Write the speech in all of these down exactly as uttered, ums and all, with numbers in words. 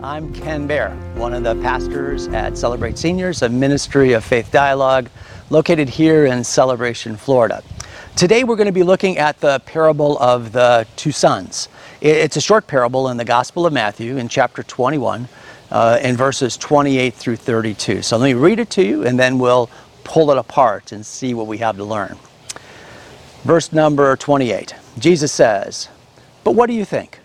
I'm Ken Baer, one of the pastors at Celebrate Seniors, a ministry of Faith Dialogue, located here in Celebration, Florida. Today we're going to be looking at the parable of the two sons. It's a short parable in the Gospel of Matthew in chapter twenty-one, uh, in verses twenty-eight through thirty-two. So let me read it to you, and then we'll pull it apart and see what we have to learn. Verse number twenty-eight, Jesus says, "But what do you think?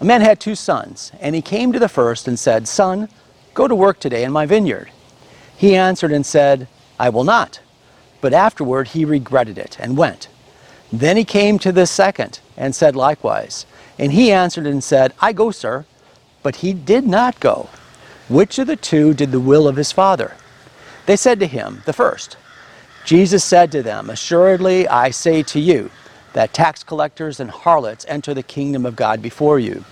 A man had two sons, and he came to the first and said, 'Son, go to work today in my vineyard.' He answered and said, 'I will not.' But afterward he regretted it and went. Then he came to the second and said likewise. And he answered and said, 'I go, sir.' But he did not go. Which of the two did the will of his father?" They said to him, "The first." Jesus said to them, "Assuredly, I say to you, that tax collectors and harlots enter the kingdom of God before you.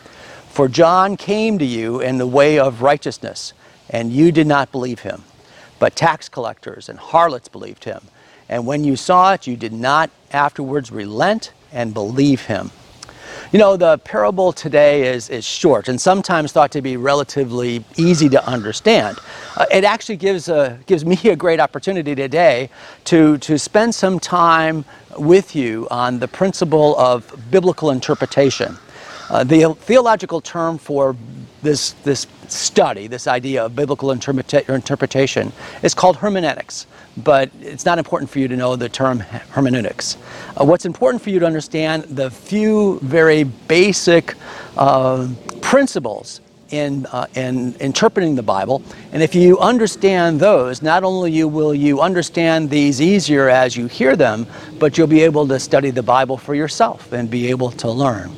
For John came to you in the way of righteousness, and you did not believe him. But tax collectors and harlots believed him. And when you saw it, you did not afterwards relent and believe him." You know, the parable today is, is short and sometimes thought to be relatively easy to understand. Uh, it actually gives, a, gives me a great opportunity today to, to spend some time with you on the principle of biblical interpretation. Uh, the theological term for this, this study, this idea of biblical interpreta- interpretation is called hermeneutics, but it's not important for you to know the term hermeneutics. Uh, what's important for you to understand the few very basic uh, principles in, uh, in interpreting the Bible, and if you understand those, not only you will you understand these easier as you hear them, but you'll be able to study the Bible for yourself and be able to learn.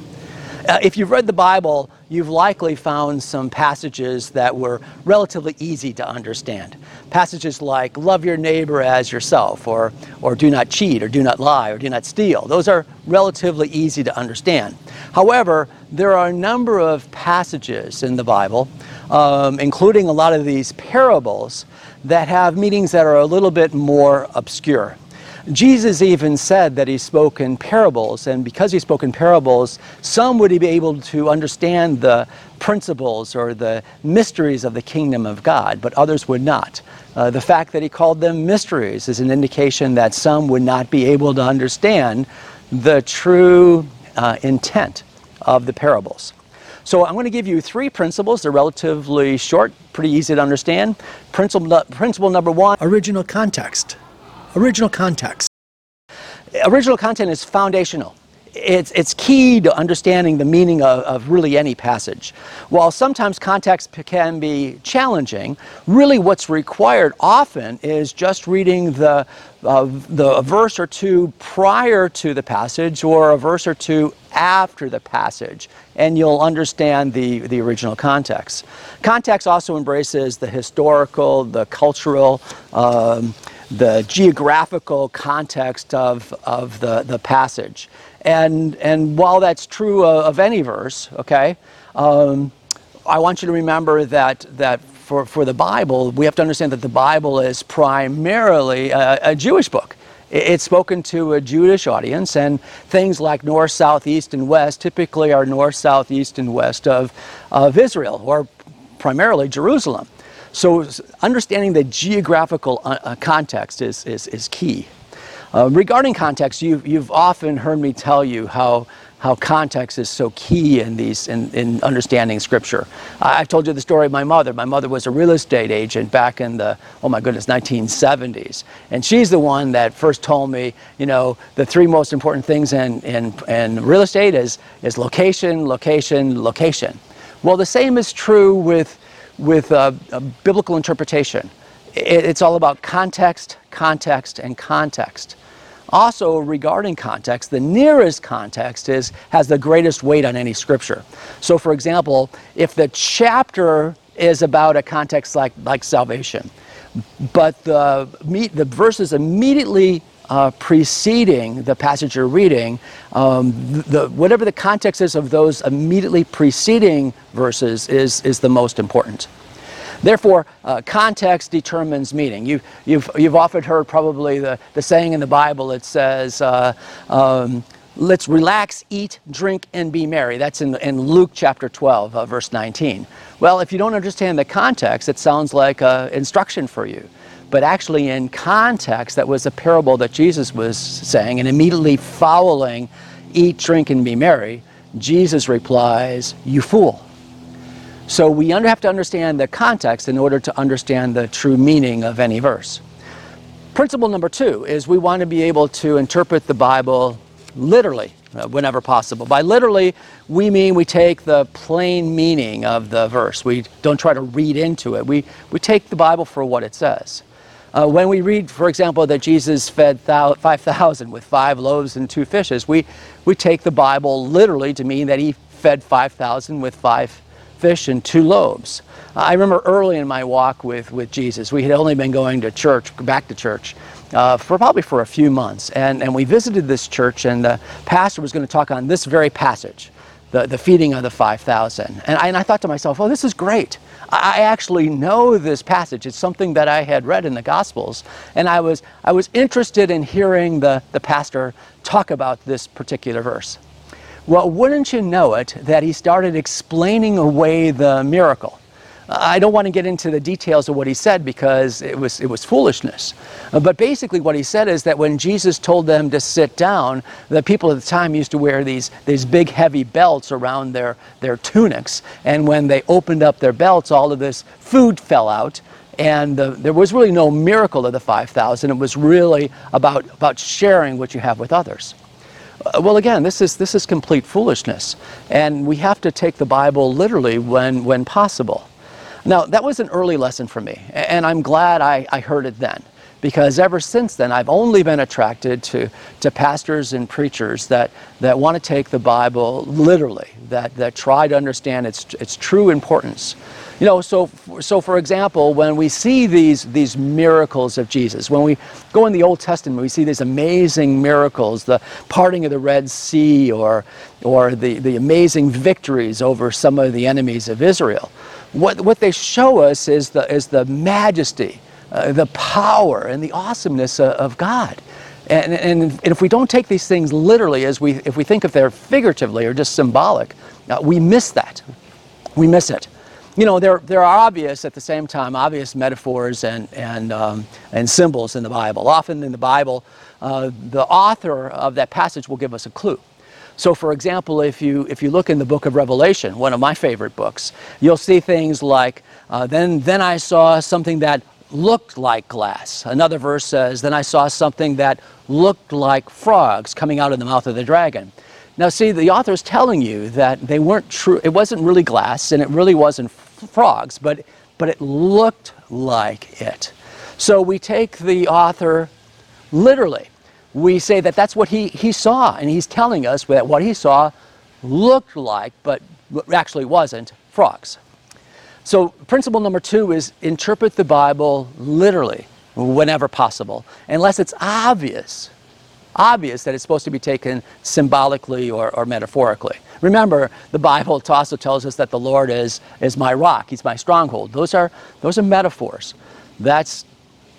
Uh, if you've read the Bible, you've likely found some passages that were relatively easy to understand. Passages like "love your neighbor as yourself," or, or "do not cheat," or "do not lie," or "do not steal." Those are relatively easy to understand. However, there are a number of passages in the Bible, um, including a lot of these parables, that have meanings that are a little bit more obscure. Jesus even said that he spoke in parables, and because he spoke in parables, some would be able to understand the principles or the mysteries of the kingdom of God, but others would not. Uh, the fact that he called them mysteries is an indication that some would not be able to understand the true uh, intent of the parables. So I'm going to give you three principles. They're relatively short, pretty easy to understand. Principle, principle number one, original context. Original context. Original content is foundational. It's, it's key to understanding the meaning of, of really any passage. While sometimes context can be challenging, really what's required often is just reading the, uh, the verse or two prior to the passage or a verse or two after the passage, and you'll understand the, the original context. Context also embraces the historical, the cultural, um, the geographical context of, of the, the passage. And, and while that's true of, of any verse, okay, um, I want you to remember that, that for, for the Bible, we have to understand that the Bible is primarily a, a Jewish book. It's spoken to a Jewish audience, and things like north, south, east, and west typically are north, south, east, and west of, of Israel, or primarily Jerusalem. So understanding the geographical uh, context is, is, is key. Uh, regarding context, you've, you've often heard me tell you how, how context is so key in, these, in, in understanding Scripture. I, I've told you the story of my mother. My mother was a real estate agent back in the, oh my goodness, nineteen seventies. And she's the one that first told me, you know, the three most important things in, in, in real estate is, is location, location, location. Well, the same is true with with uh, a biblical interpretation. It, it's all about context, context, and context. Also, regarding context, the nearest context is has the greatest weight on any scripture. So, for example, if the chapter is about a context like, like salvation, But the, the verses immediately uh, preceding the passage you're reading, um, the, whatever the context is of those immediately preceding verses is, is the most important. Therefore, uh, context determines meaning. You've, you've, you've often heard probably the, the saying in the Bible that says, uh, um, let's relax, eat, drink, and be merry. That's in, in Luke chapter twelve, uh, verse nineteen. Well, if you don't understand the context, it sounds like uh, instruction for you. But actually in context, that was a parable that Jesus was saying, and immediately following eat, drink, and be merry, Jesus replies, you fool. So we have to understand the context in order to understand the true meaning of any verse. Principle number two is we want to be able to interpret the Bible literally, uh, whenever possible. By literally, we mean we take the plain meaning of the verse. We don't try to read into it. We, we take the Bible for what it says. Uh, when we read, for example, that Jesus fed five thousand with five loaves and two fishes, we, we take the Bible literally to mean that he fed five thousand with five fishes. fish and two loaves. I remember early in my walk with, with Jesus, we had only been going to church, back to church, uh, for probably for a few months. And, and we visited this church, and the pastor was going to talk on this very passage, the, the feeding of the five thousand. And I, and I thought to myself, oh, this is great. I actually know this passage. It's something that I had read in the Gospels. And I was, I was interested in hearing the, the pastor talk about this particular verse. Well, wouldn't you know it, that he started explaining away the miracle. I don't want to get into the details of what he said because it was, it was foolishness. But basically what he said is that when Jesus told them to sit down, the people at the time used to wear these, these big heavy belts around their, their tunics. And when they opened up their belts, all of this food fell out. And the, there was really no miracle of the five thousand. It was really about, about sharing what you have with others. Well, again, this is, this is complete foolishness, and we have to take the Bible literally when, when possible. Now, that was an early lesson for me, and I'm glad I, I heard it then, because ever since then, I've only been attracted to, to pastors and preachers that, that want to take the Bible literally, that, that try to understand its, its true importance. You know, so, so for example, when we see these, these miracles of Jesus, when we go in the Old Testament, we see these amazing miracles, the parting of the Red Sea, or, or the, the amazing victories over some of the enemies of Israel. What, what they show us is the, is the majesty, uh, the power, and the awesomeness of, of God. And, and, and if we don't take these things literally, as we, if we think of them figuratively or just symbolic, uh, we miss that. We miss it. You know, there, there are obvious, at the same time, obvious metaphors and, and, um, and symbols in the Bible. Often in the Bible, uh, the author of that passage will give us a clue. So, for example, if you, if you look in the book of Revelation, one of my favorite books, you'll see things like, uh, then, then I saw something that looked like glass. Another verse says, then I saw something that looked like frogs coming out of the mouth of the dragon. Now, see, the author is telling you that they weren't true. It wasn't really glass, and it really wasn't frogs, but, but it looked like it. So we take the author literally. We say that that's what he, he saw, and he's telling us that what he saw looked like, but actually wasn't, frogs. So principle number two is interpret the Bible literally whenever possible, unless it's obvious. obvious that it's supposed to be taken symbolically or, or metaphorically. Remember, the Bible also tells us that the Lord is, is my rock, he's my stronghold. Those are, those are metaphors. That's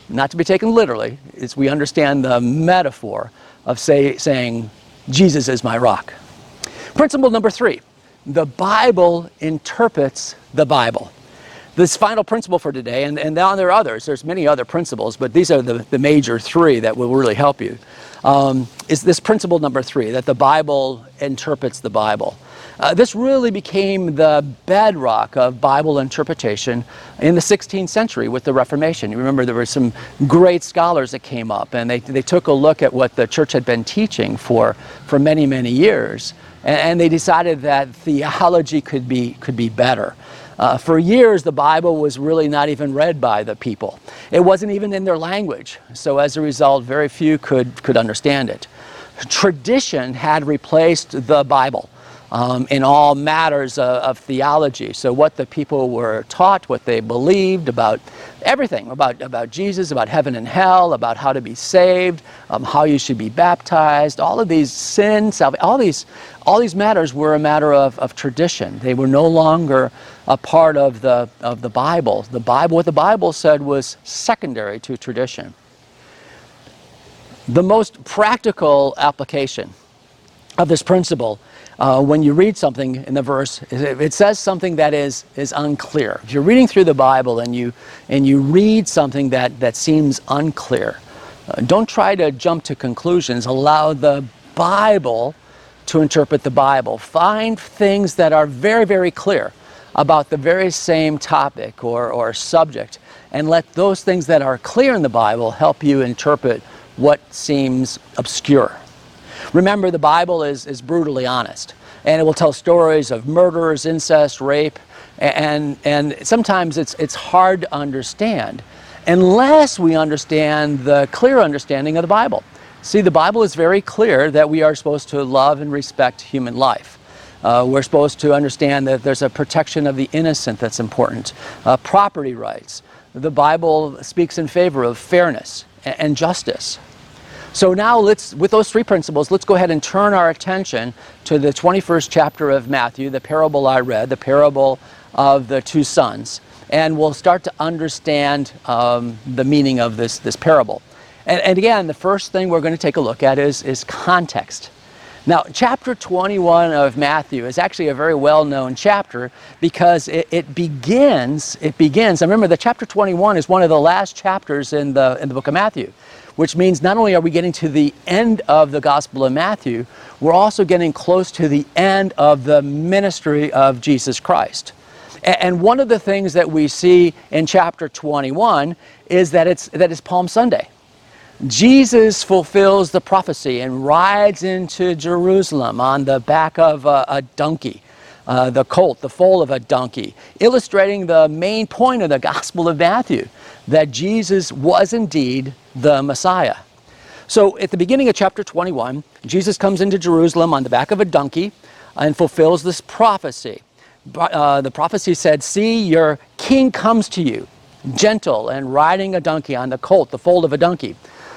not to be taken literally. It's, we understand the metaphor of say, saying, Jesus is my rock. Principle number three, the Bible interprets the Bible. This final principle for today, and, and there are others, there's many other principles, but these are the, the major three that will really help you. Um, is this principle number three, that the Bible interprets the Bible. Uh, this really became the bedrock of Bible interpretation in the sixteenth century with the Reformation. You remember there were some great scholars that came up, and they, they took a look at what the church had been teaching for, for many, many years, and, and they decided that theology could be, could be better. Uh, for years, the Bible was really not even read by the people. It wasn't even in their language. So as a result, very few could, could understand it. Tradition had replaced the Bible. um, in all matters of, of theology. So what the people were taught, what they believed about everything, about, about Jesus, about heaven and hell, about how to be saved, um, how you should be baptized, all of these sins, all these, all these matters were a matter of, of tradition. They were no longer a part of the, of the Bible. The Bible, what the Bible said was secondary to tradition. The most practical application of this principle, uh, when you read something in the verse, it says something that is is unclear. If you're reading through the Bible and you and you read something that that seems unclear, uh, don't try to jump to conclusions. Allow the Bible to interpret the Bible. Find things that are very, very clear about the very same topic or or subject, and let those things that are clear in the Bible help you interpret what seems obscure. Remember, the Bible is, is brutally honest, and it will tell stories of murders, incest, rape, and, and sometimes it's, it's hard to understand unless we understand the clear understanding of the Bible. See, the Bible is very clear that we are supposed to love and respect human life. Uh, we're supposed to understand that there's a protection of the innocent that's important, uh, property rights. The Bible speaks in favor of fairness and justice. So now let's, with those three principles, let's go ahead and turn our attention to the twenty-first chapter of Matthew, the parable I read, the parable of the two sons, and we'll start to understand um, the meaning of this, this parable. And, and again, the first thing we're going to take a look at is, is context. Now, chapter twenty-one of Matthew is actually a very well-known chapter because it, it begins, it begins, and remember that chapter twenty-one is one of the last chapters in the, in the book of Matthew, which means not only are we getting to the end of the Gospel of Matthew, we're also getting close to the end of the ministry of Jesus Christ. And one of the things that we see in chapter twenty-one is that it's, that it's Palm Sunday. Jesus fulfills the prophecy and rides into Jerusalem on the back of a, a donkey, uh, the colt, the foal of a donkey, illustrating the main point of the Gospel of Matthew, that Jesus was indeed the Messiah. So at the beginning of chapter twenty-one, Jesus comes into Jerusalem on the back of a donkey and fulfills this prophecy. Uh, the prophecy said, "See, your king comes to you, gentle and riding a donkey on the colt, the foal of a donkey."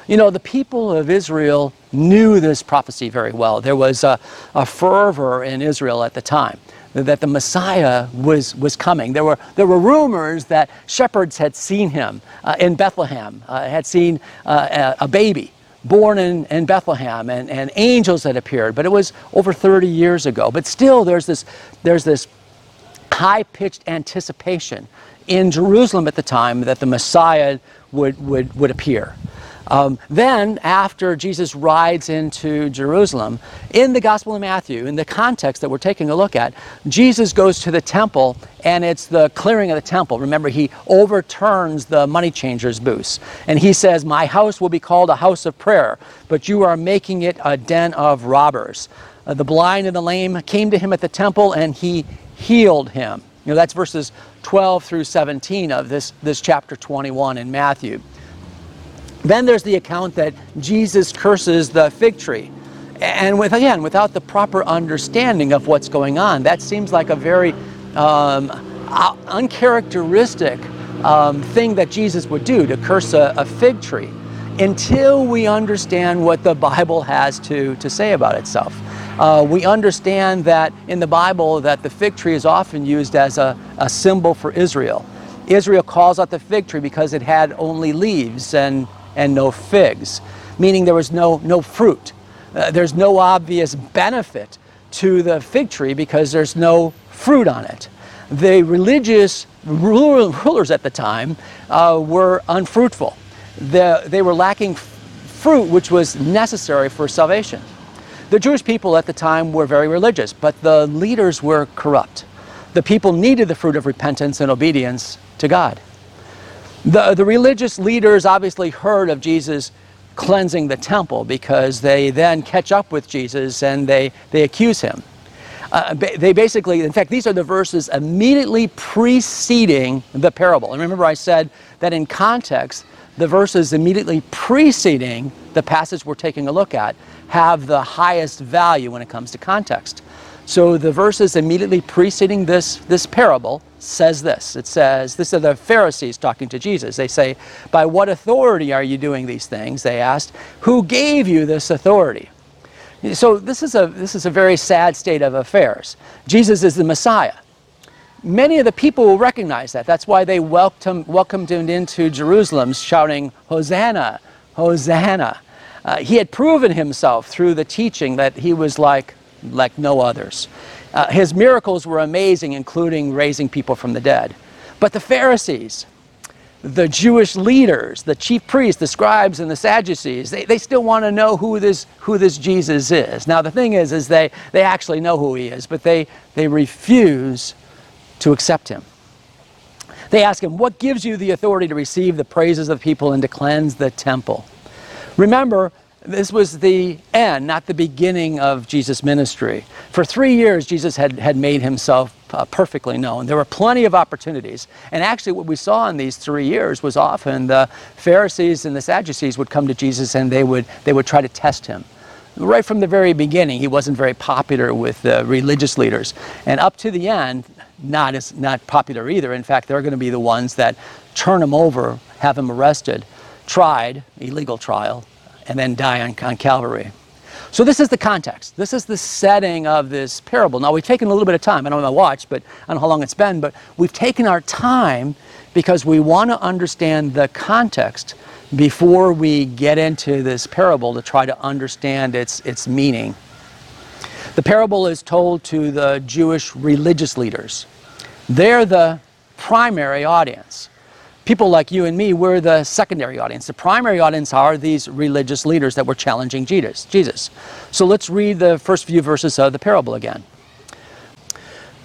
You know, the people of Israel knew this prophecy very well. There was a, a fervor in Israel at the time that the Messiah was, was coming. There were, there were rumors that shepherds had seen him uh, in Bethlehem, uh, had seen uh, a baby born in, in Bethlehem, and, and angels had appeared, but it was over thirty years ago. But still, there's this, there's this high-pitched anticipation in Jerusalem at the time that the Messiah would, would, would appear. Um, then, after Jesus rides into Jerusalem, in the Gospel of Matthew, in the context that we're taking a look at, Jesus goes to the temple, and it's the clearing of the temple. Remember, he overturns the money changers' booths, and he says, "My house will be called a house of prayer, but you are making it a den of robbers." Uh, the blind and the lame came to him at the temple, and he healed him. You know, that's verses twelve through seventeen of this, this chapter twenty-one in Matthew. Then there's the account that Jesus curses the fig tree. And with, again, without the proper understanding of what's going on, that seems like a very um, uncharacteristic um, thing that Jesus would do, to curse a, a fig tree, until we understand what the Bible has to, to say about itself. Uh, we understand that in the Bible that the fig tree is often used as a, a symbol for Israel. Israel calls out the fig tree because it had only leaves and and no figs, meaning there was no, no fruit. Uh, there's no obvious benefit to the fig tree because there's no fruit on it. The religious rulers at the time uh, were unfruitful. The, they were lacking fruit, which was necessary for salvation. The Jewish people at the time were very religious, but the leaders were corrupt. The people needed the fruit of repentance and obedience to God. The, the religious leaders obviously heard of Jesus cleansing the temple, because they then catch up with Jesus and they, they accuse him. Uh, they basically, in fact, these are the verses immediately preceding the parable. And remember, I said that in context, the verses immediately preceding the passage we're taking a look at have the highest value when it comes to context. So the verses immediately preceding this, this parable says this. It says, this are the Pharisees talking to Jesus. They say, by what authority are you doing these things? They asked, who gave you this authority? So this is a, this is a very sad state of affairs. Jesus is the Messiah. Many of the people will recognize that. That's why they welcomed, welcomed him into Jerusalem shouting, Hosanna, Hosanna. Uh, he had proven himself through the teaching that he was like, like no others. Uh, his miracles were amazing, including raising people from the dead. But the Pharisees, the Jewish leaders, the chief priests, the scribes, and the Sadducees, they, they still want to know who this, who this Jesus is. Now the thing is, is they, they actually know who he is, but they, they refuse to accept him. They ask him, what gives you the authority to receive the praises of people and to cleanse the temple? Remember, this was the end, not the beginning of Jesus' ministry. For three years, Jesus had, had made himself uh, perfectly known. There were plenty of opportunities. And actually what we saw in these three years was often the Pharisees and the Sadducees would come to Jesus and they would, they would try to test him. Right from the very beginning, he wasn't very popular with the uh, religious leaders. And up to the end, not, as, not popular either. In fact, they're going to be the ones that turn him over, have him arrested, tried, illegal trial, and then die on, on Calvary. So this is the context. This is the setting of this parable. Now we've taken a little bit of time. I don't have my watch, but I don't know how long it's been, but we've taken our time because we want to understand the context before we get into this parable to try to understand its, its meaning. The parable is told to the Jewish religious leaders. They're the primary audience. People like you and me, we're the secondary audience. The primary audience are these religious leaders that were challenging Jesus. Jesus. So let's read the first few verses of the parable again.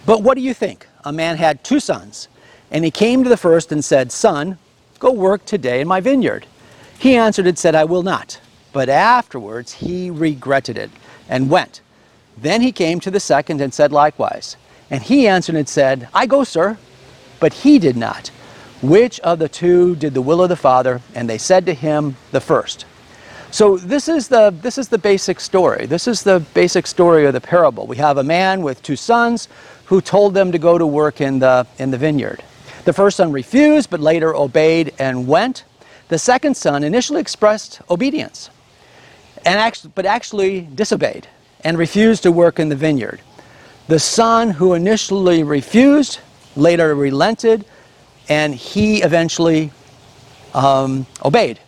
But what do you think? A man had two sons, and he came to the first and said, Son, go work today in my vineyard. He answered and said, I will not. But afterwards he regretted it and went. Then he came to the second and said likewise. And he answered and said, I go, sir. But he did not. Which of the two did the will of the Father? And they said to him, the first. So this is the, this is the basic story. This is the basic story of the parable. We have a man with two sons who told them to go to work in the, in the vineyard. The first son refused, but later obeyed and went. The second son initially expressed obedience, and actually, but actually disobeyed and refused to work in the vineyard. The son who initially refused, later relented, and he eventually um, obeyed.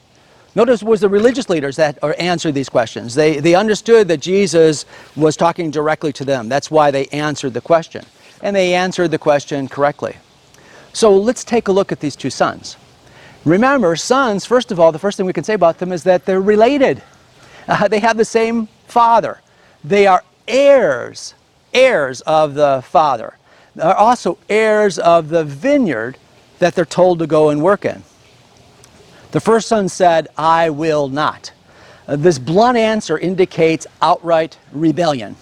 Notice it was the religious leaders that answered these questions. They, they understood that Jesus was talking directly to them. That's why they answered the question. And they answered the question correctly. So let's take a look at these two sons. Remember, sons, first of all, the first thing we can say about them is that they're related. Uh, they have the same father. They are heirs, heirs of the father. They're also heirs of the vineyard that they're told to go and work in. The first son said, I will not. Uh, this blunt answer indicates outright rebellion.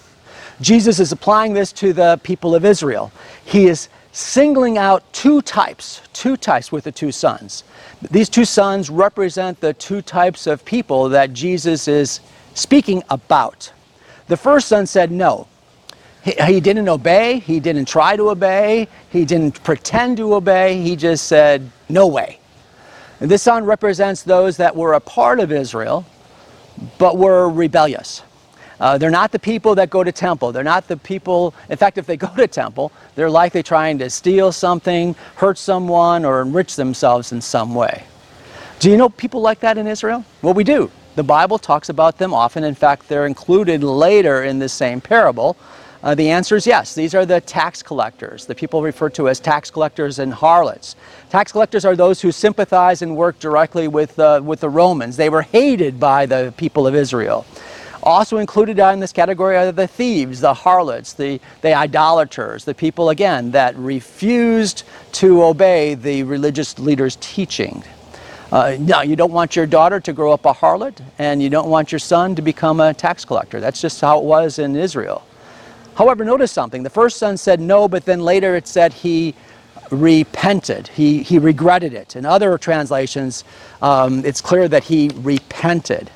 Jesus is applying this to the people of Israel. He is singling out two types, two types with the two sons. These two sons represent the two types of people that Jesus is speaking about. The first son said no. He, he didn't obey, he didn't try to obey, he didn't pretend to obey, he just said, no way. And this son represents those that were a part of Israel, but were rebellious. Uh, they're not the people that go to temple, they're not the people, in fact, if they go to temple, they're likely trying to steal something, hurt someone, or enrich themselves in some way. Do you know people like that in Israel? Well, we do. The Bible talks about them often. In fact, they're included later in this same parable. Uh, the answer is yes. These are the tax collectors, the people referred to as tax collectors and harlots. Tax collectors are those who sympathize and work directly with, uh, with the Romans. They were hated by the people of Israel. Also included in this category are the thieves, the harlots, the, the idolaters, the people, again, that refused to obey the religious leaders' teaching. Uh, no, you don't want your daughter to grow up a harlot, and you don't want your son to become a tax collector. That's just how it was in Israel. However, notice something. The first son said no, but then later it said he repented. He, he regretted it. In other translations, um, it's clear that he repented.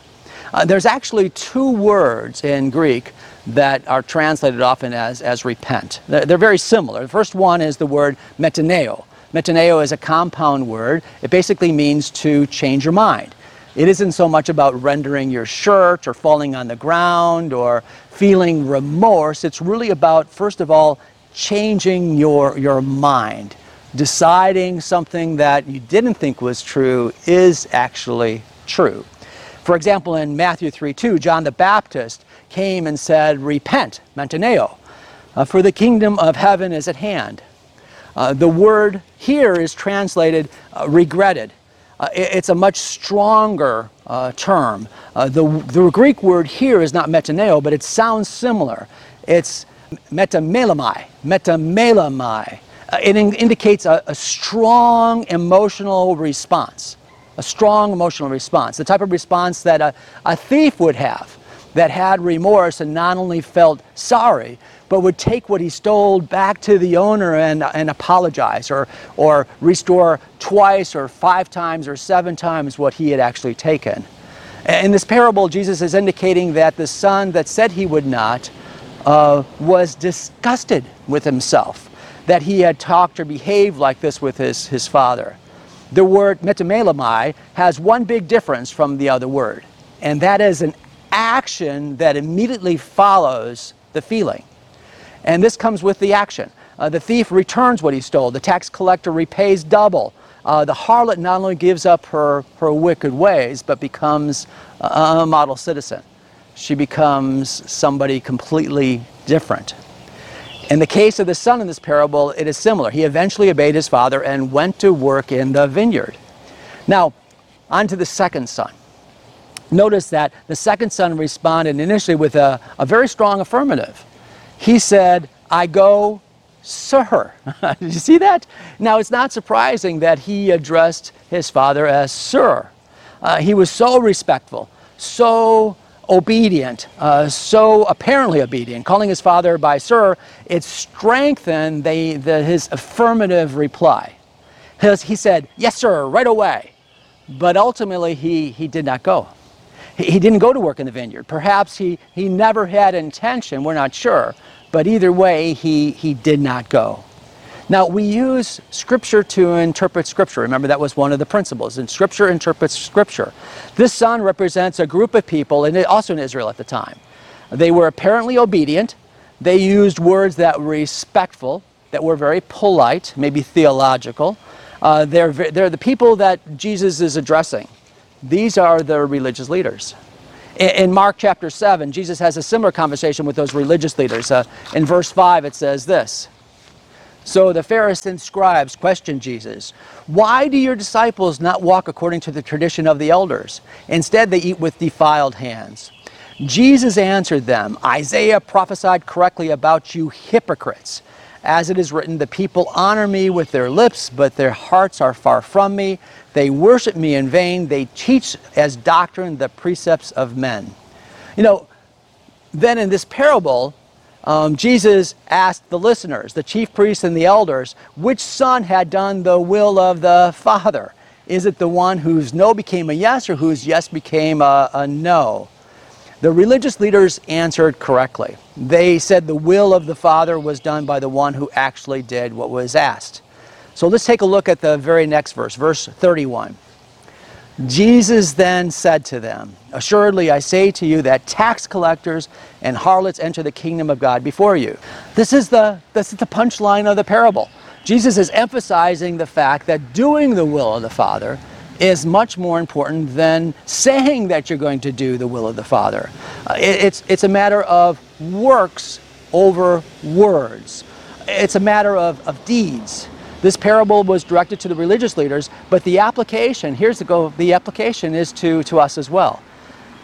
Uh, there's actually two words in Greek that are translated often as, as repent. They're, they're very similar. The first one is the word metanoeō. Metanoeō is a compound word. It basically means to change your mind. It isn't so much about rendering your shirt or falling on the ground or feeling remorse. It's really about, first of all, changing your, your mind. Deciding something that you didn't think was true is actually true. For example, in Matthew three two, John the Baptist came and said, "Repent, metaneo, uh, for the kingdom of heaven is at hand." Uh, the word here is translated uh, regretted. Uh, it, it's a much stronger uh, term. Uh, the, the Greek word here is not metaneo, but it sounds similar. It's metamelomai, metamelomai. Uh, it in indicates a, a strong emotional response, a strong emotional response, the type of response that a, a thief would have, that had remorse and not only felt sorry, but would take what he stole back to the owner and, and apologize, or, or restore twice or five times or seven times what he had actually taken. In this parable, Jesus is indicating that the son that said he would not uh, was disgusted with himself, that he had talked or behaved like this with his, his father. The word metamelomai has one big difference from the other word, and that is an action that immediately follows the feeling. And this comes with the action. Uh, the thief returns what he stole. The tax collector repays double. Uh, the harlot not only gives up her, her wicked ways, but becomes a model citizen. She becomes somebody completely different. In the case of the son in this parable, it is similar. He eventually obeyed his father and went to work in the vineyard. Now, on to the second son. Notice that the second son responded initially with a, a very strong affirmative. He said, "I go, sir." Did you see that? Now, it's not surprising that he addressed his father as sir. Uh, he was so respectful, so obedient, uh, so apparently obedient. Calling his father by sir, it strengthened the, the, his affirmative reply. His, he said, "Yes, sir," right away. But ultimately, he, he did not go. He, he didn't go to work in the vineyard. Perhaps he, he never had intention, we're not sure. But either way, he, he did not go. Now, we use Scripture to interpret Scripture. Remember, that was one of the principles, and Scripture interprets Scripture. This son represents a group of people, and also in Israel at the time. They were apparently obedient. They used words that were respectful, that were very polite, maybe theological. Uh, they're, they're the people that Jesus is addressing. These are the religious leaders. In, in Mark chapter seven, Jesus has a similar conversation with those religious leaders. Uh, in verse five, it says this, "So the Pharisees and scribes questioned Jesus, 'Why do your disciples not walk according to the tradition of the elders? Instead, they eat with defiled hands.' Jesus answered them, 'Isaiah prophesied correctly about you hypocrites. As it is written, the people honor me with their lips, but their hearts are far from me. They worship me in vain. They teach as doctrine the precepts of men.'" You know, then in this parable, um, Jesus asked the listeners, the chief priests and the elders, which son had done the will of the Father? Is it the one whose no became a yes, or whose yes became a, a no? The religious leaders answered correctly. They said the will of the Father was done by the one who actually did what was asked. So let's take a look at the very next verse, verse thirty-one. "Jesus then said to them, 'Assuredly I say to you that tax collectors and harlots enter the kingdom of God before you.'" This is the, this is the punchline of the parable. Jesus is emphasizing the fact that doing the will of the Father is much more important than saying that you're going to do the will of the Father. Uh, it, it's, it's a matter of works over words. It's a matter of, of deeds. This parable was directed to the religious leaders, but the application, here's the go, the application is to, to us as well.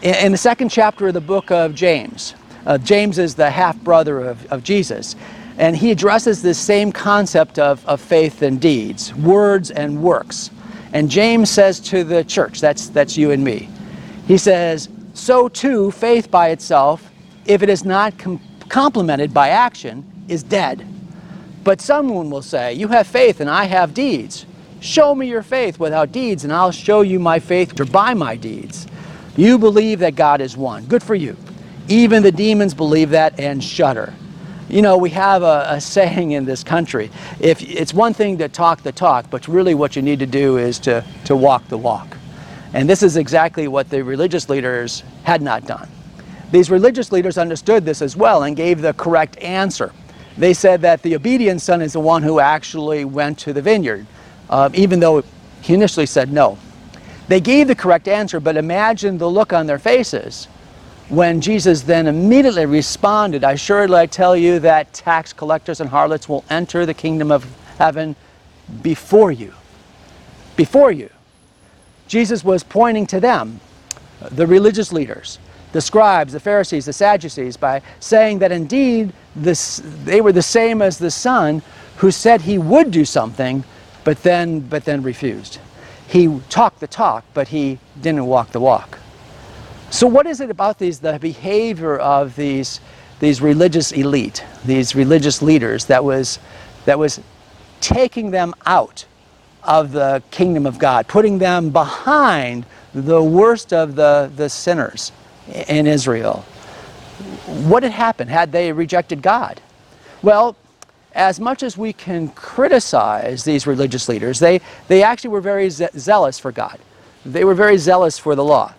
In, in the second chapter of the book of James, uh, James is the half-brother of, of Jesus, and he addresses this same concept of, of faith and deeds, words and works. And James says to the church, that's, that's you and me, he says, "So too, faith by itself, if it is not com complemented by action, is dead. But someone will say, 'You have faith and I have deeds. Show me your faith without deeds, and I'll show you my faith by my deeds.' You believe that God is one. Good for you. Even the demons believe that and shudder. You know, we have a, a saying in this country. If it's one thing to talk the talk, but really what you need to do is to, to walk the walk. And this is exactly what the religious leaders had not done. These religious leaders understood this as well and gave the correct answer. They said that the obedient son is the one who actually went to the vineyard, uh, even though he initially said no. They gave the correct answer, but imagine the look on their faces when Jesus then immediately responded, "I surely tell you that tax collectors and harlots will enter the kingdom of heaven before you." Before you. Jesus was pointing to them, the religious leaders, the scribes, the Pharisees, the Sadducees, by saying that indeed this, they were the same as the son who said he would do something, but then, but then refused. He talked the talk, but he didn't walk the walk. So what is it about these, the behavior of these, these religious elite, these religious leaders that was, that was taking them out of the kingdom of God, putting them behind the worst of the, the sinners in Israel? What had happened had they rejected God? Well, as much as we can criticize these religious leaders, they, they actually were very ze- zealous for God. They were very zealous for the law.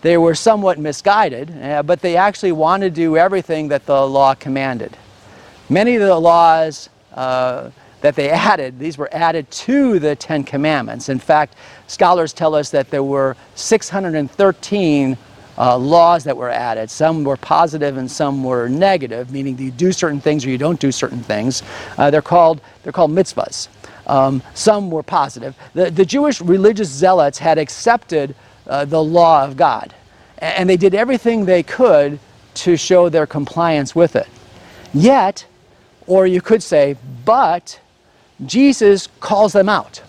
They were somewhat misguided, uh, but they actually wanted to do everything that the law commanded. Many of the laws uh, that they added, these were added to the Ten Commandments. In fact, scholars tell us that there were six hundred thirteen Uh, laws that were added. Some were positive and some were negative, meaning you do certain things or you don't do certain things. Uh, they're called they're called mitzvahs. Um, some were positive. The, the Jewish religious zealots had accepted uh, the law of God, and they did everything they could to show their compliance with it. Yet, or you could say, but Jesus calls them out.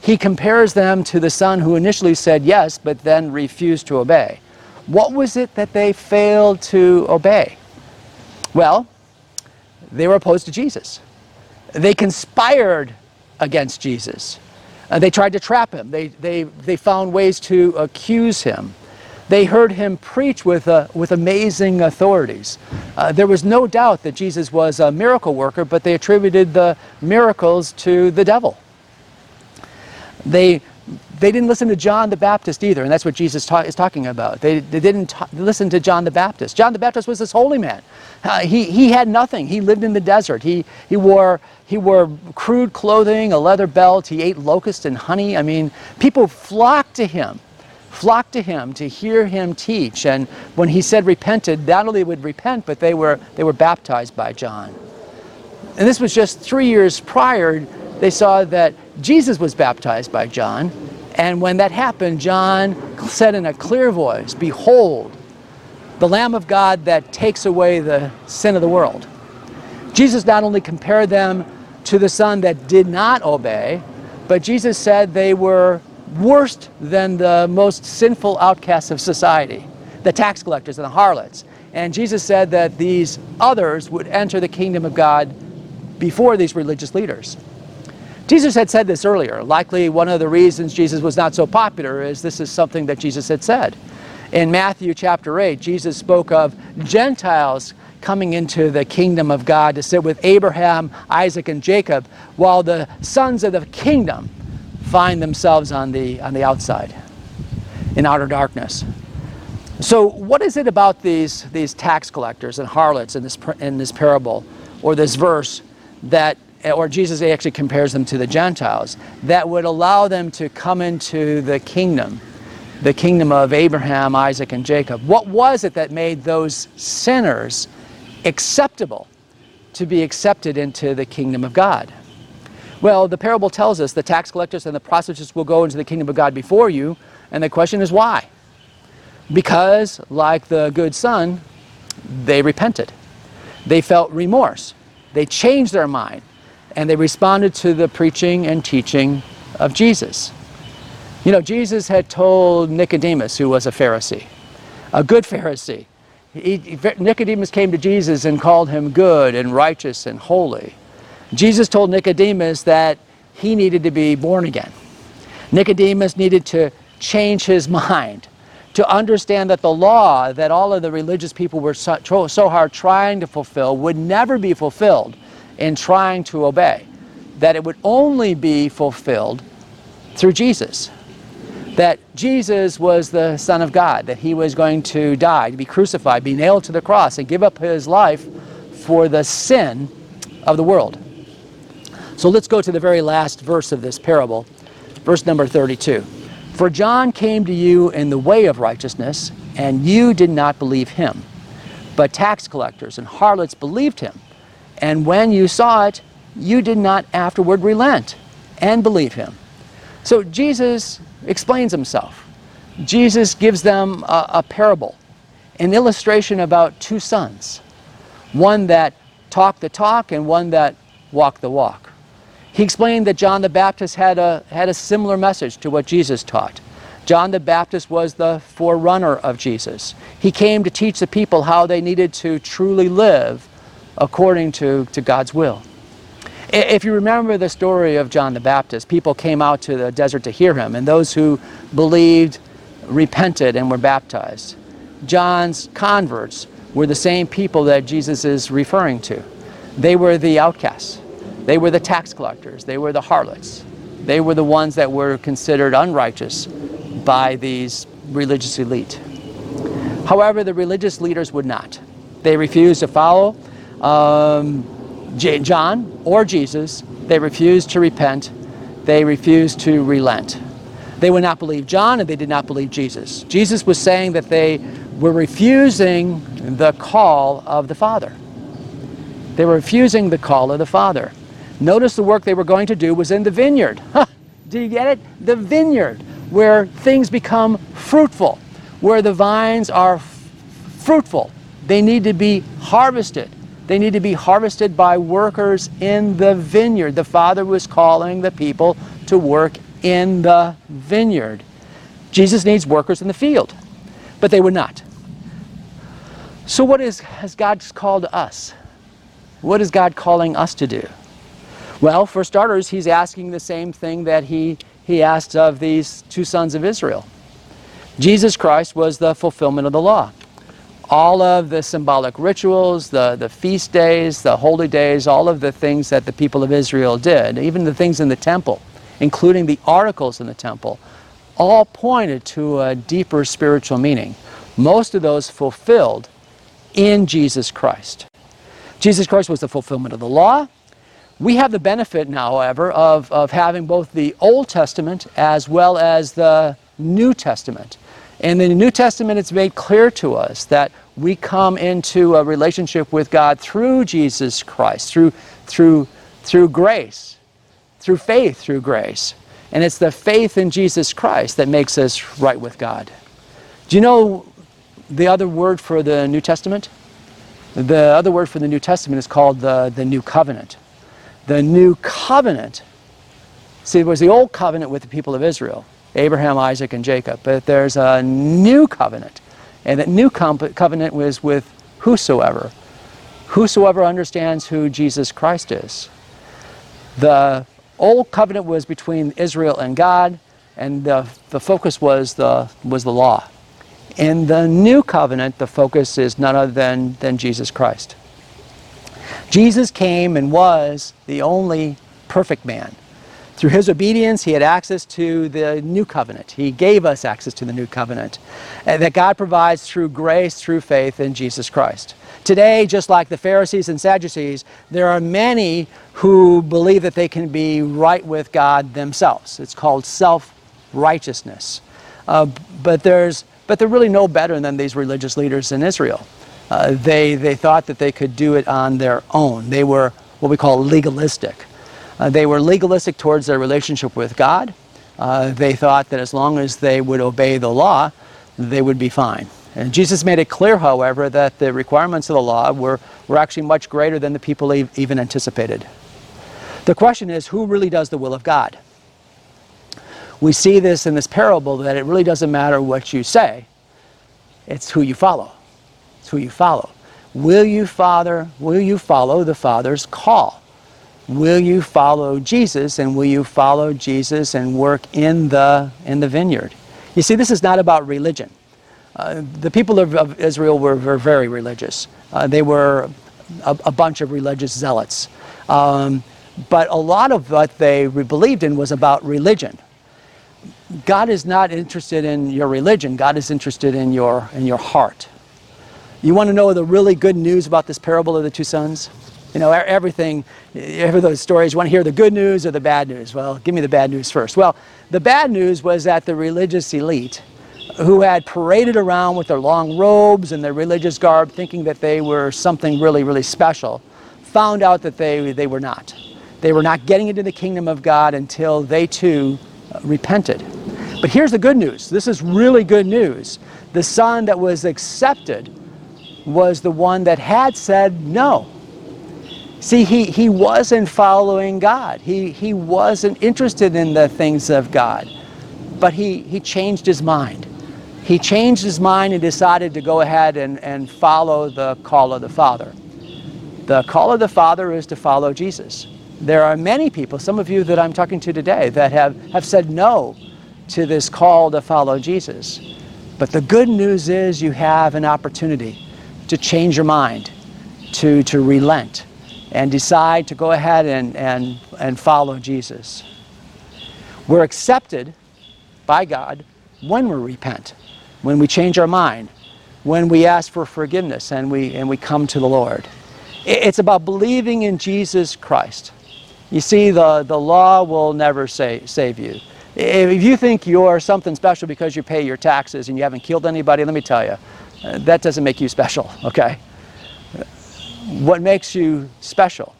He compares them to the son who initially said yes, but then refused to obey. What was it that they failed to obey? Well, they were opposed to Jesus. They conspired against Jesus. Uh, they tried to trap him. They, they, they found ways to accuse him. They heard him preach with, uh, with amazing authorities. Uh, there was no doubt that Jesus was a miracle worker, but they attributed the miracles to the devil. They They didn't listen to John the Baptist either, and that's what Jesus ta- is talking about. They, they didn't ta- listen to John the Baptist. John the Baptist was this holy man. Uh, he, he had nothing. He lived in the desert. He, he, wore, he wore crude clothing, a leather belt. He ate locusts and honey. I mean, people flocked to him, flocked to him to hear him teach. And when he said repented, not only would repent, but they were, they were baptized by John. And this was just three years prior. They saw that Jesus was baptized by John. And when that happened, John said in a clear voice, "Behold, the Lamb of God that takes away the sin of the world." Jesus not only compared them to the son that did not obey, but Jesus said they were worse than the most sinful outcasts of society, the tax collectors and the harlots. And Jesus said that these others would enter the kingdom of God before these religious leaders. Jesus had said this earlier. Likely one of the reasons Jesus was not so popular is this is something that Jesus had said. In Matthew chapter eight, Jesus spoke of Gentiles coming into the kingdom of God to sit with Abraham, Isaac, and Jacob, while the sons of the kingdom find themselves on the, on the outside, in outer darkness. So what is it about these, these tax collectors and harlots in this, in this parable or this verse that, or Jesus actually compares them to the Gentiles, that would allow them to come into the kingdom, the kingdom of Abraham, Isaac, and Jacob? What was it that made those sinners acceptable to be accepted into the kingdom of God? Well, the parable tells us the tax collectors and the prostitutes will go into the kingdom of God before you, and the question is why? Because, like the good son, they repented. They felt remorse. They changed their mind. And they responded to the preaching and teaching of Jesus. You know, Jesus had told Nicodemus, who was a Pharisee, a good Pharisee. He, Nicodemus came to Jesus and called him good and righteous and holy. Jesus told Nicodemus that he needed to be born again. Nicodemus needed to change his mind, to understand that the law that all of the religious people were so, so hard trying to fulfill would never be fulfilled in trying to obey, that it would only be fulfilled through Jesus, that Jesus was the Son of God, that he was going to die, to be crucified, be nailed to the cross, and give up his life for the sin of the world. So let's go to the very last verse of this parable, verse number thirty-two. For John came to you in the way of righteousness, and you did not believe him. But tax collectors and harlots believed him. And when you saw it, you did not afterward relent and believe him. So Jesus explains himself. Jesus gives them a, a parable, an illustration about two sons, one that talked the talk and one that walked the walk. He explained that John the Baptist had a, had a similar message to what Jesus taught. John the Baptist was the forerunner of Jesus. He came to teach the people how they needed to truly live according to, to God's will. If you remember the story of John the Baptist, people came out to the desert to hear him, and those who believed repented and were baptized. John's converts were the same people that Jesus is referring to. They were the outcasts. They were the tax collectors. They were the harlots. They were the ones that were considered unrighteous by these religious elite. However, the religious leaders would not. They refused to follow um, John or Jesus. They refused to repent. They refused to relent. They would not believe John, and they did not believe Jesus. Jesus was saying that they were refusing the call of the Father. They were refusing the call of the Father. Notice the work they were going to do was in the vineyard. Huh, do you get it? The vineyard, where things become fruitful, where the vines are fruitful. They need to be harvested. They need to be harvested by workers in the vineyard. The Father was calling the people to work in the vineyard. Jesus needs workers in the field, but they would not. So what is, has God called us? What is God calling us to do? Well, for starters, he's asking the same thing that he, he asked of these two sons of Israel. Jesus Christ was the fulfillment of the law. All of the symbolic rituals, the, the feast days, the holy days, all of the things that the people of Israel did, even the things in the temple, including the articles in the temple, all pointed to a deeper spiritual meaning. Most of those fulfilled in Jesus Christ. Jesus Christ was the fulfillment of the law. We have the benefit now, however, of, of having both the Old Testament as well as the New Testament. And in the New Testament, it's made clear to us that we come into a relationship with God through Jesus Christ, through, through, through grace, through faith, through grace. And it's the faith in Jesus Christ that makes us right with God. Do you know the other word for the New Testament? The other word for the New Testament is called the, the New Covenant. The New Covenant, see, it was the Old Covenant with the people of Israel, Abraham, Isaac, and Jacob. But there's a New Covenant, and that New Covenant was with whosoever. Whosoever understands who Jesus Christ is. The Old Covenant was between Israel and God, and the, the focus was the, was the law. In the New Covenant, the focus is none other than, than Jesus Christ. Jesus came and was the only perfect man. Through his obedience, he had access to the New Covenant. He gave us access to the New Covenant that God provides through grace, through faith in Jesus Christ. Today, just like the Pharisees and Sadducees, there are many who believe that they can be right with God themselves. It's called self-righteousness. Uh, but there's But they're really no better than these religious leaders in Israel. Uh, they, they thought that they could do it on their own. They were what we call legalistic. Uh, they were legalistic towards their relationship with God. Uh, they thought that as long as they would obey the law, they would be fine. And Jesus made it clear, however, that the requirements of the law were, were actually much greater than the people e- even anticipated. The question is, who really does the will of God? We see this in this parable, that it really doesn't matter what you say. It's who you follow. It's who you follow. Will you, Father, will you follow the Father's call? Will you follow Jesus, and will you follow Jesus and work in the, in the vineyard? You see, this is not about religion. Uh, the people of, of Israel were, were very religious. Uh, they were a, a bunch of religious zealots. Um, but a lot of what they believed in was about religion. God is not interested in your religion. God is interested in your, in your heart. You want to know the really good news about this parable of the two sons? You know, everything, every those stories, you want to hear the good news or the bad news? Well, give me the bad news first. Well, the bad news was that the religious elite, who had paraded around with their long robes and their religious garb, thinking that they were something really, really special, found out that they, they were not. They were not getting into the kingdom of God until they too repented. But here's the good news. This is really good news. The son that was accepted was the one that had said no. See, he, he wasn't following God. He, he wasn't interested in the things of God. But he, he changed his mind. He changed his mind and decided to go ahead and, and follow the call of the Father. The call of the Father is to follow Jesus. There are many people, some of you that I'm talking to today, that have, have said no to this call to follow Jesus. But the good news is you have an opportunity to change your mind, to, to relent, and decide to go ahead and, and, and follow Jesus. We're accepted by God when we repent, when we change our mind, when we ask for forgiveness and we, and we come to the Lord. It's about believing in Jesus Christ. You see, the, the law will never say, save you. If you think you're something special because you pay your taxes and you haven't killed anybody, let me tell you, that doesn't make you special, okay? What makes you special,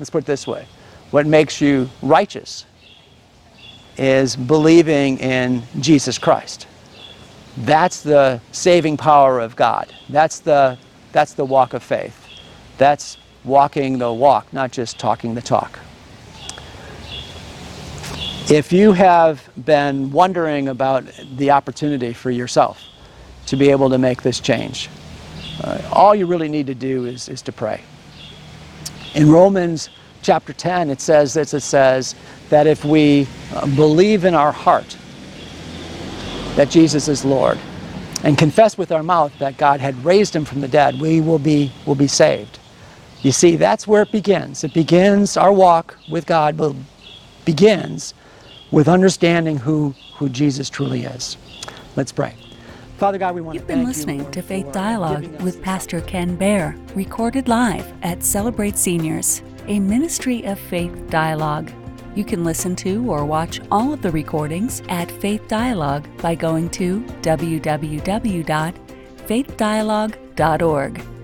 let's put it this way, what makes you righteous is believing in Jesus Christ. That's the saving power of God. That's the, that's the walk of faith. That's walking the walk, not just talking the talk. If you have been wondering about the opportunity for yourself to be able to make this change, Uh, all you really need to do is, is to pray. In Romans chapter ten, it says this, it says that if we uh, believe in our heart that Jesus is Lord and confess with our mouth that God had raised him from the dead, we will be, will be saved. You see, that's where it begins. It begins, our walk with God will, begins with understanding who, who Jesus truly is. Let's pray. Father God, we want to thank you. You've been listening to Faith Dialogue with Pastor Ken Baer, recorded live at Celebrate Seniors, a ministry of Faith Dialogue. You can listen to or watch all of the recordings at Faith Dialogue by going to w w w dot faith dialogue dot org.